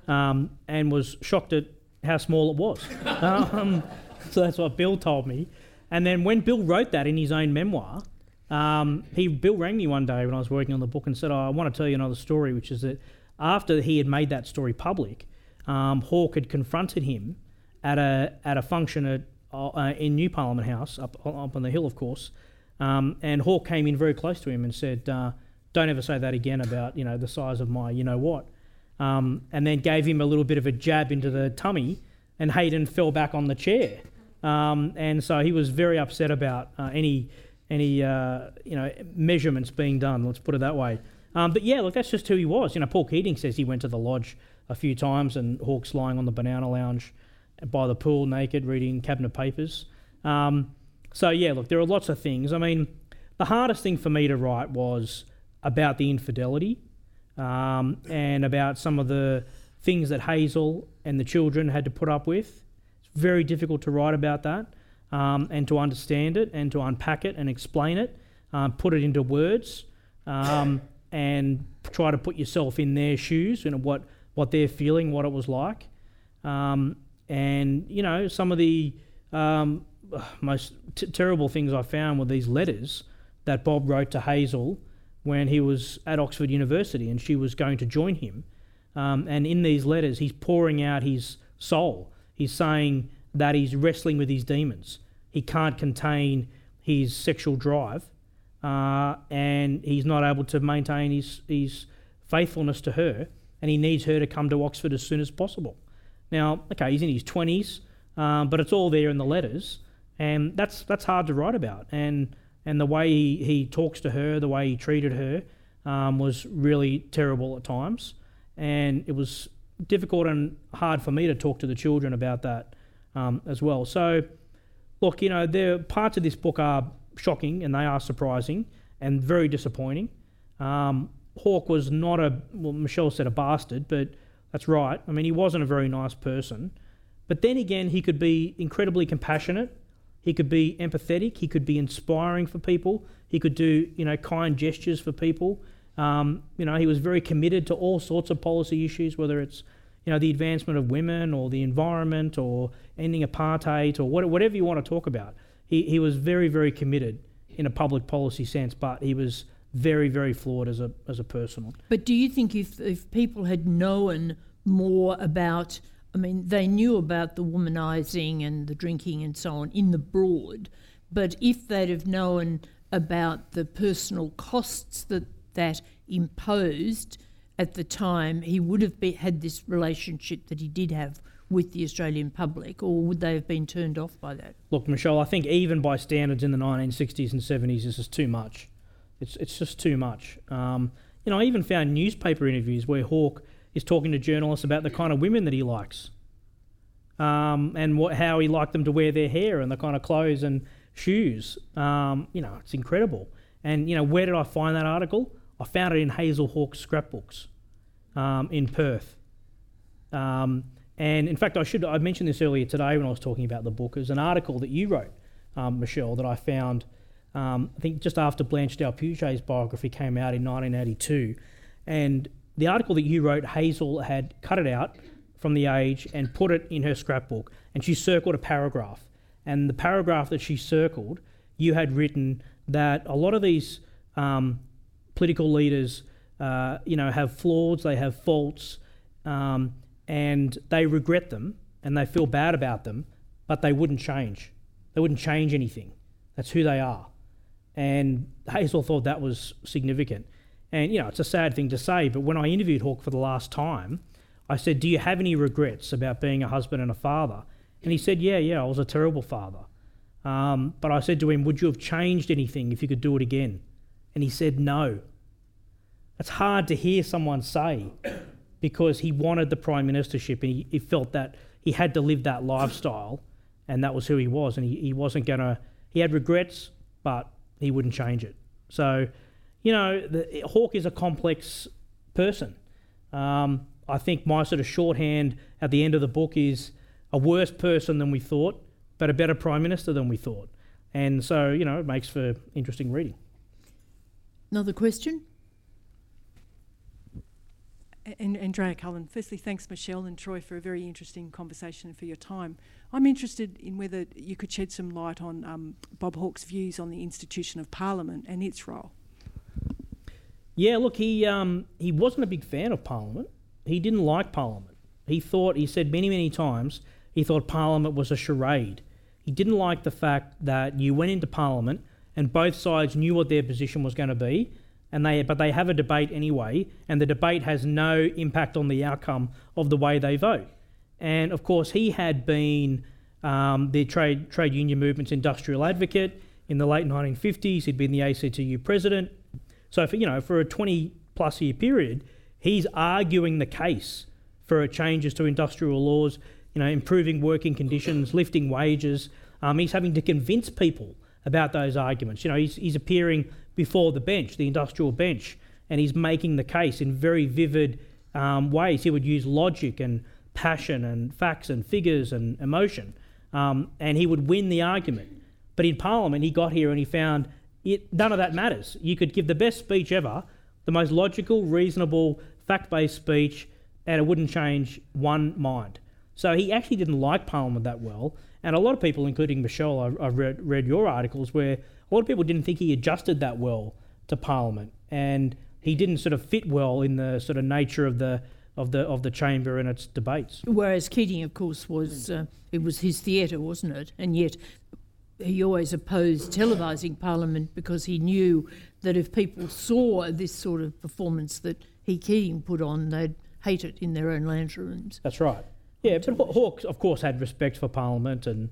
and was shocked at how small it was. So that's what Bill told me. And then when Bill wrote that in his own memoir, Bill rang me one day when I was working on the book and said, I want to tell you another story, which is that after he had made that story public, Hawke had confronted him at a function in New Parliament House, up on the hill, of course, and Hawke came in very close to him and said, don't ever say that again about, you know, the size of my you-know-what, and then gave him a little bit of a jab into the tummy, and Hayden fell back on the chair. And so he was very upset about any measurements being done, let's put it that way. But yeah, look, that's just who he was. You know, Paul Keating says he went to the lodge a few times and Hawke's lying on the banana lounge by the pool naked reading cabinet papers. So yeah, look, there are lots of things. I mean, the hardest thing for me to write was about the infidelity and about some of the things that Hazel and the children had to put up with. It's very difficult to write about that and to understand it and to unpack it and explain it, put it into words and try to put yourself in their shoes, you know, what they're feeling, what it was like. And, you know, some of the most terrible things I found were these letters that Bob wrote to Hazel when he was at Oxford University and she was going to join him. And in these letters, he's pouring out his soul. He's saying that he's wrestling with his demons. He can't contain his sexual drive and he's not able to maintain his faithfulness to her, and he needs her to come to Oxford as soon as possible. Now, okay, he's in his 20s, but it's all there in the letters, and that's hard to write about. And the way he talks to her, the way he treated her was really terrible at times. And it was difficult and hard for me to talk to the children about that as well. So, look, you know, there parts of this book are shocking and they are surprising and very disappointing. Hawke was not Michelle said a bastard, but that's right. I mean, he wasn't a very nice person. But then again, he could be incredibly compassionate. He could be empathetic. He could be inspiring for people. He could do, you know, kind gestures for people. You know, he was very committed to all sorts of policy issues, whether it's, you know, the advancement of women or the environment or ending apartheid or whatever you want to talk about. He was very, very committed in a public policy sense, but he was very, very flawed as a person. But do you think if people had known more about, I mean, they knew about the womanising and the drinking and so on in the broad, but if they'd have known about the personal costs that imposed at the time, he would have had this relationship that he did have with the Australian public, or would they have been turned off by that? Look, Michelle, I think even by standards in the 1960s and 70s, this is too much. It's just too much. You know, I even found newspaper interviews where Hawke is talking to journalists about the kind of women that he likes and how he liked them to wear their hair and the kind of clothes and shoes. You know, it's incredible. And, you know, where did I find that article? I found it in Hazel Hawke's scrapbooks in Perth. And in fact, I mentioned this earlier today when I was talking about the book. It was an article that you wrote, Michelle, that I found, I think just after Blanche Dalpuche's biography came out in 1982. And the article that you wrote, Hazel had cut it out from The Age and put it in her scrapbook. And she circled a paragraph. And the paragraph that she circled, you had written that a lot of these political leaders, you know, have flaws, they have faults, and they regret them and they feel bad about them, but they wouldn't change. They wouldn't change anything. That's who they are. And Hazel thought that was significant. And, you know, it's a sad thing to say, but when I interviewed Hawke for the last time, I said, do you have any regrets about being a husband and a father? And he said, yeah, I was a terrible father. But I said to him, would you have changed anything if you could do it again? And he said, no. It's hard to hear someone say because he wanted the prime ministership, and he felt that he had to live that lifestyle, and that was who he was, and he wasn't going to... He had regrets, but he wouldn't change it. So, you know, Hawke is a complex person. I think my sort of shorthand at the end of the book is a worse person than we thought, but a better prime minister than we thought. And so, you know, it makes for interesting reading. Another question? And Andrea Cullen, firstly, thanks, Michelle and Troy, for a very interesting conversation and for your time. I'm interested in whether you could shed some light on Bob Hawke's views on the institution of Parliament and its role. Yeah, look, he wasn't a big fan of Parliament. He didn't like Parliament. He said many, many times, he thought Parliament was a charade. He didn't like the fact that you went into Parliament and both sides knew what their position was going to be, but they have a debate anyway, and the debate has no impact on the outcome of the way they vote. And of course, he had been the trade union movement's industrial advocate in the late 1950s. He'd been the ACTU president. So for a 20 plus year period, he's arguing the case for changes to industrial laws, improving working conditions, lifting wages. He's having to convince people about those arguments. He's appearing before the bench, the industrial bench, and he's making the case in very vivid ways. He would use logic and passion and facts and figures and emotion, and he would win the argument. But in Parliament, he got here and he found none of that matters. You could give the best speech ever, the most logical, reasonable, fact-based speech, and it wouldn't change one mind. So he actually didn't like Parliament that well. And a lot of people, including Michelle, I've read your articles, where a lot of people didn't think he adjusted that well to Parliament, and he didn't sort of fit well in the sort of nature of the chamber and its debates. Whereas Keating, of course, was it was his theatre, wasn't it? And yet he always opposed televising Parliament because he knew that if people saw this sort of performance that he, Keating, put on, they'd hate it in their own lounge rooms. That's right. Yeah, but Hawke, of course, had respect for Parliament, and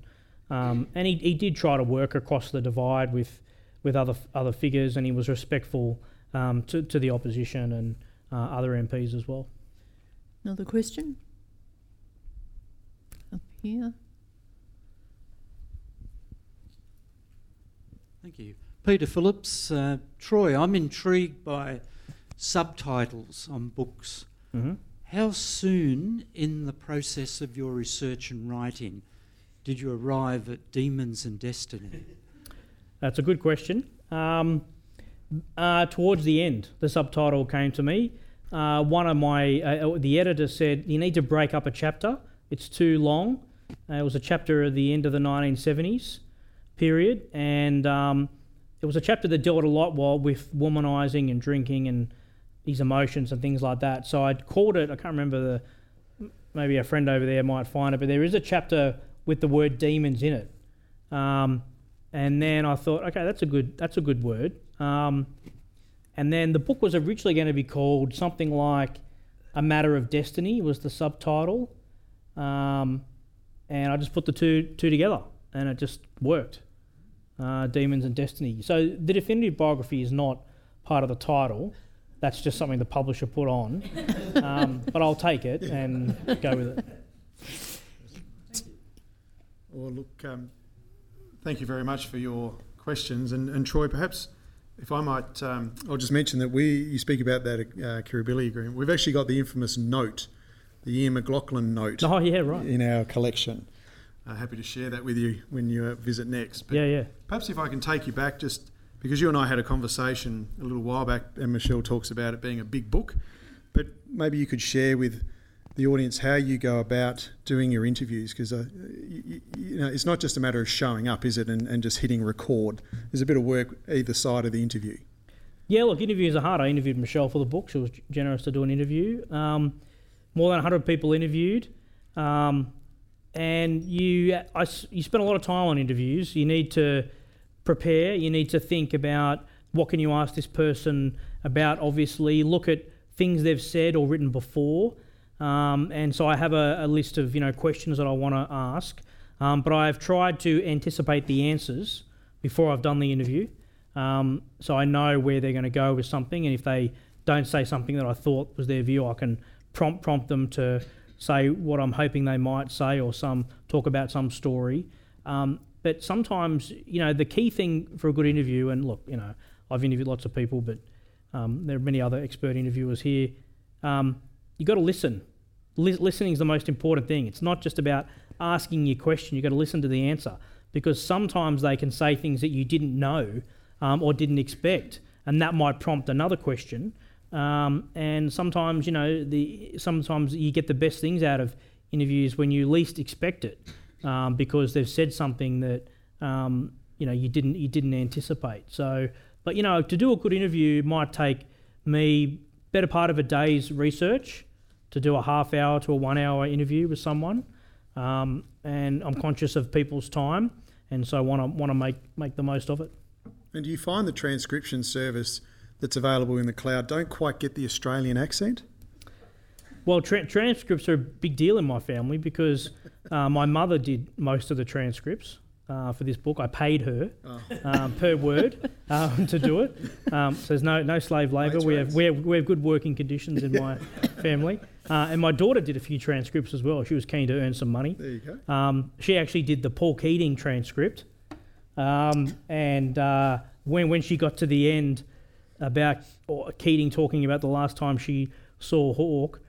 he did try to work across the divide with other figures, and he was respectful to the opposition and other MPs as well. Another question? Up here. Thank you. Peter Phillips. Troy, I'm intrigued by subtitles on books. Mm-hmm. How soon in the process of your research and writing did you arrive at Demons and Destiny? That's a good question. Towards the end, the subtitle came to me. One of my... the editor said, you need to break up a chapter. It's too long. It was a chapter at the end of the 1970s period, and it was a chapter that dealt a lot with womanising and drinking and his emotions and things like that. So I'd called it, I can't remember, maybe a friend over there might find it, but there is a chapter with the word demons in it. And then I thought, okay, that's a good word. And then the book was originally going to be called something like A Matter of Destiny was the subtitle. And I just put the two together and it just worked. Demons and Destiny. So the definitive biography is not part of the title. That's just something the publisher put on. But I'll take it and go with it. Thank you. Well, look, thank you very much for your questions. And Troy, perhaps if I might, I'll just mention that you speak about that Kirribilli agreement. We've actually got the infamous note, the Ian McLaughlin note. Oh, yeah, right. In our collection. Happy to share that with you when you visit next. But yeah. Perhaps if I can take you back just... because you and I had a conversation a little while back, and Michelle talks about it being a big book, but maybe you could share with the audience how you go about doing your interviews, because it's not just a matter of showing up, is it, and just hitting record. There's a bit of work either side of the interview. Yeah, look, interviews are hard. I interviewed Michelle for the book. She was generous to do an interview. More than 100 people interviewed, and you spend a lot of time on interviews. You need to prepare, you need to think about what can you ask this person about, obviously, look at things they've said or written before. And so I have a list of questions that I want to ask, but I've tried to anticipate the answers before I've done the interview. So I know where they're going to go with something, and if they don't say something that I thought was their view, I can prompt them to say what I'm hoping they might say, or some talk about some story. But sometimes, you know, the key thing for a good interview, and look, you know, I've interviewed lots of people, but there are many other expert interviewers here. You got to listen. Listening is the most important thing. It's not just about asking your question. You've got to listen to the answer, because sometimes they can say things that you didn't know or didn't expect, and that might prompt another question. And sometimes, you know, sometimes you get the best things out of interviews when you least expect it, because they've said something that you know, you didn't anticipate. So, but you know, to do a good interview might take me better part of a day's research to do a half hour to a 1 hour interview with someone. And I'm conscious of people's time, and so want to make the most of it. And do you find the transcription service that's available in the cloud don't quite get the Australian accent? Well, transcripts are a big deal in my family, because my mother did most of the transcripts for this book. I paid her per word to do it. So there's no slave labour. We have good working conditions in my family. And my daughter did a few transcripts as well. She was keen to earn some money. There you go. She actually did the Paul Keating transcript. And when she got to the end about Keating talking about the last time she saw Hawke,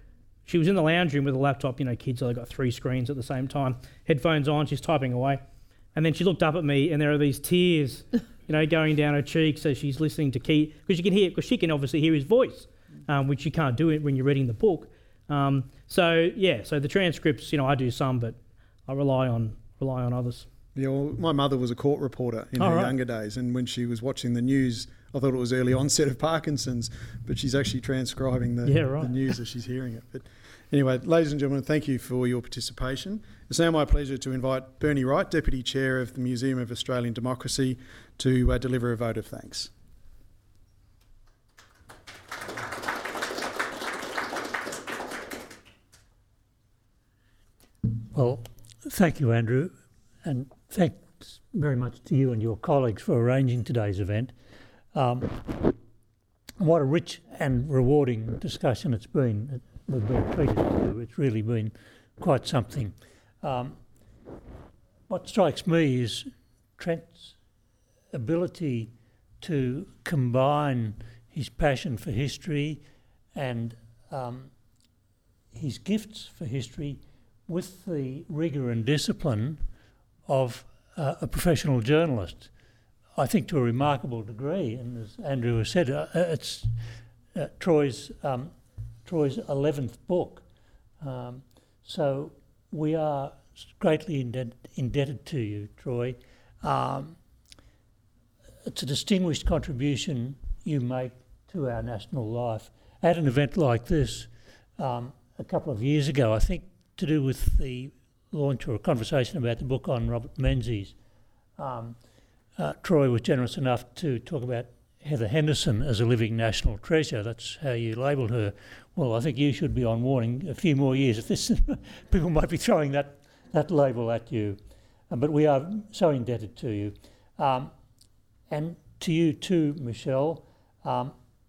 she was in the lounge room with a laptop. You know, kids have got three screens at the same time, headphones on, she's typing away. And then she looked up at me, and there are these tears, you know, going down her cheeks as she's listening to Keating, because she can obviously hear his voice, which you can't do it when you're reading the book. So the transcripts, you know, I do some, but I rely on others. Yeah, well, my mother was a court reporter in her younger days, and when she was watching the news, I thought it was early onset of Parkinson's, but she's actually transcribing the news as she's hearing it. But anyway, ladies and gentlemen, thank you for your participation. It's now my pleasure to invite Bernie Wright, Deputy Chair of the Museum of Australian Democracy, to deliver a vote of thanks. Well, thank you, Andrew. And thanks very much to you and your colleagues for arranging today's event. What a rich and rewarding discussion it's been. We've been treated to. It's really been quite something. What strikes me is Trent's ability to combine his passion for history and his gifts for history with the rigour and discipline of a professional journalist, I think, to a remarkable degree. And as Andrew has said, it's Troy's 11th book. So we are greatly indebted to you, Troy. It's a distinguished contribution you make to our national life. At an event like this, a couple of years ago, I think, to do with the launch or a conversation about the book on Robert Menzies, Troy was generous enough to talk about Heather Henderson as a living national treasure. That's how you labelled her. Well, I think you should be on warning a few more years. If this, people might be throwing that label at you. But we are so indebted to you. And to you too, Michelle.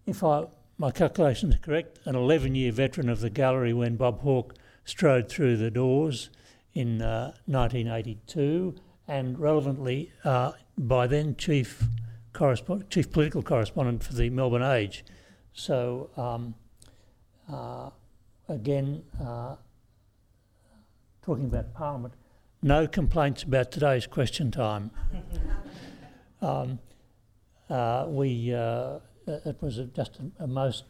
If my calculations are correct, an 11-year veteran of the gallery when Bob Hawke strode through the doors in 1982, and relevantly by then chief political correspondent for the Melbourne Age. So again, talking about Parliament, no complaints about today's question time. It was a most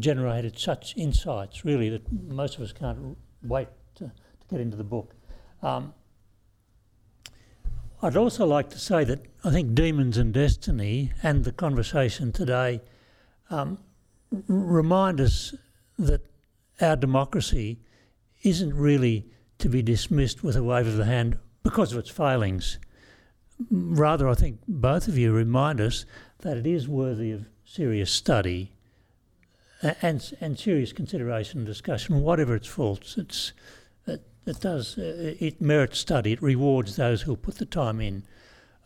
generated such insights really that most of us can't wait to get into the book. I'd also like to say that I think Demons and Destiny and the conversation today remind us that our democracy isn't really to be dismissed with a wave of the hand because of its failings. Rather, I think both of you remind us that it is worthy of serious study and serious consideration and discussion, whatever its faults. It merits study. It rewards those who put the time in.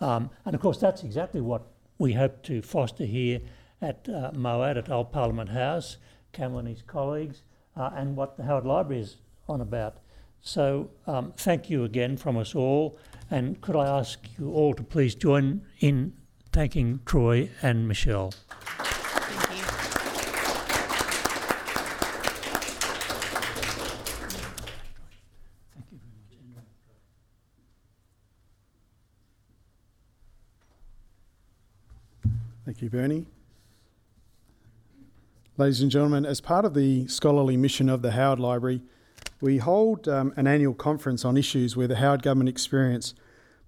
And of course, that's exactly what we hope to foster here at MOAD, at Old Parliament House. Cameron and his colleagues and what the Howard Library is on about. So thank you again from us all, and could I ask you all to please join in thanking Troy and Michelle. Thank you. Thank you very much, Andrew. Thank you, Bernie. Ladies and gentlemen, as part of the scholarly mission of the Howard Library, we hold an annual conference on issues where the Howard government experience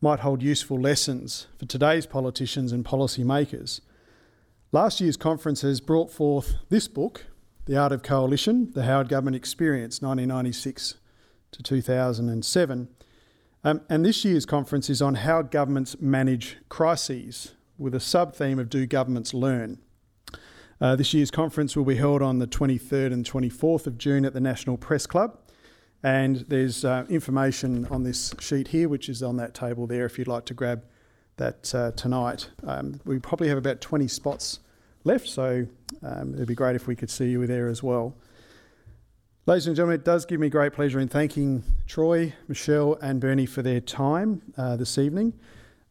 might hold useful lessons for today's politicians and policy makers. Last year's conference has brought forth this book, The Art of Coalition, The Howard Government Experience, 1996 to 2007. And this year's conference is on how governments manage crises, with a sub-theme of Do Governments Learn? This year's conference will be held on the 23rd and 24th of June at the National Press Club. And there's information on this sheet here, which is on that table there, if you'd like to grab that tonight. We probably have about 20 spots left, so it'd be great if we could see you there as well. Ladies and gentlemen, it does give me great pleasure in thanking Troy, Michelle and Bernie for their time this evening.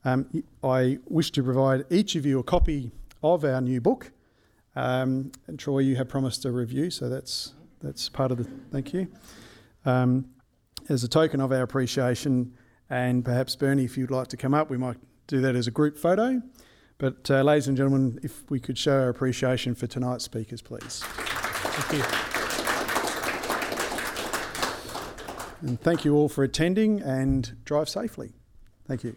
I wish to provide each of you a copy of our new book. And Troy, you have promised a review, so that's part of the... Thank you. As a token of our appreciation, and perhaps Bernie, if you'd like to come up, we might do that as a group photo. But ladies and gentlemen, if we could show our appreciation for tonight's speakers, please. Thank you. And thank you all for attending, and drive safely. Thank you.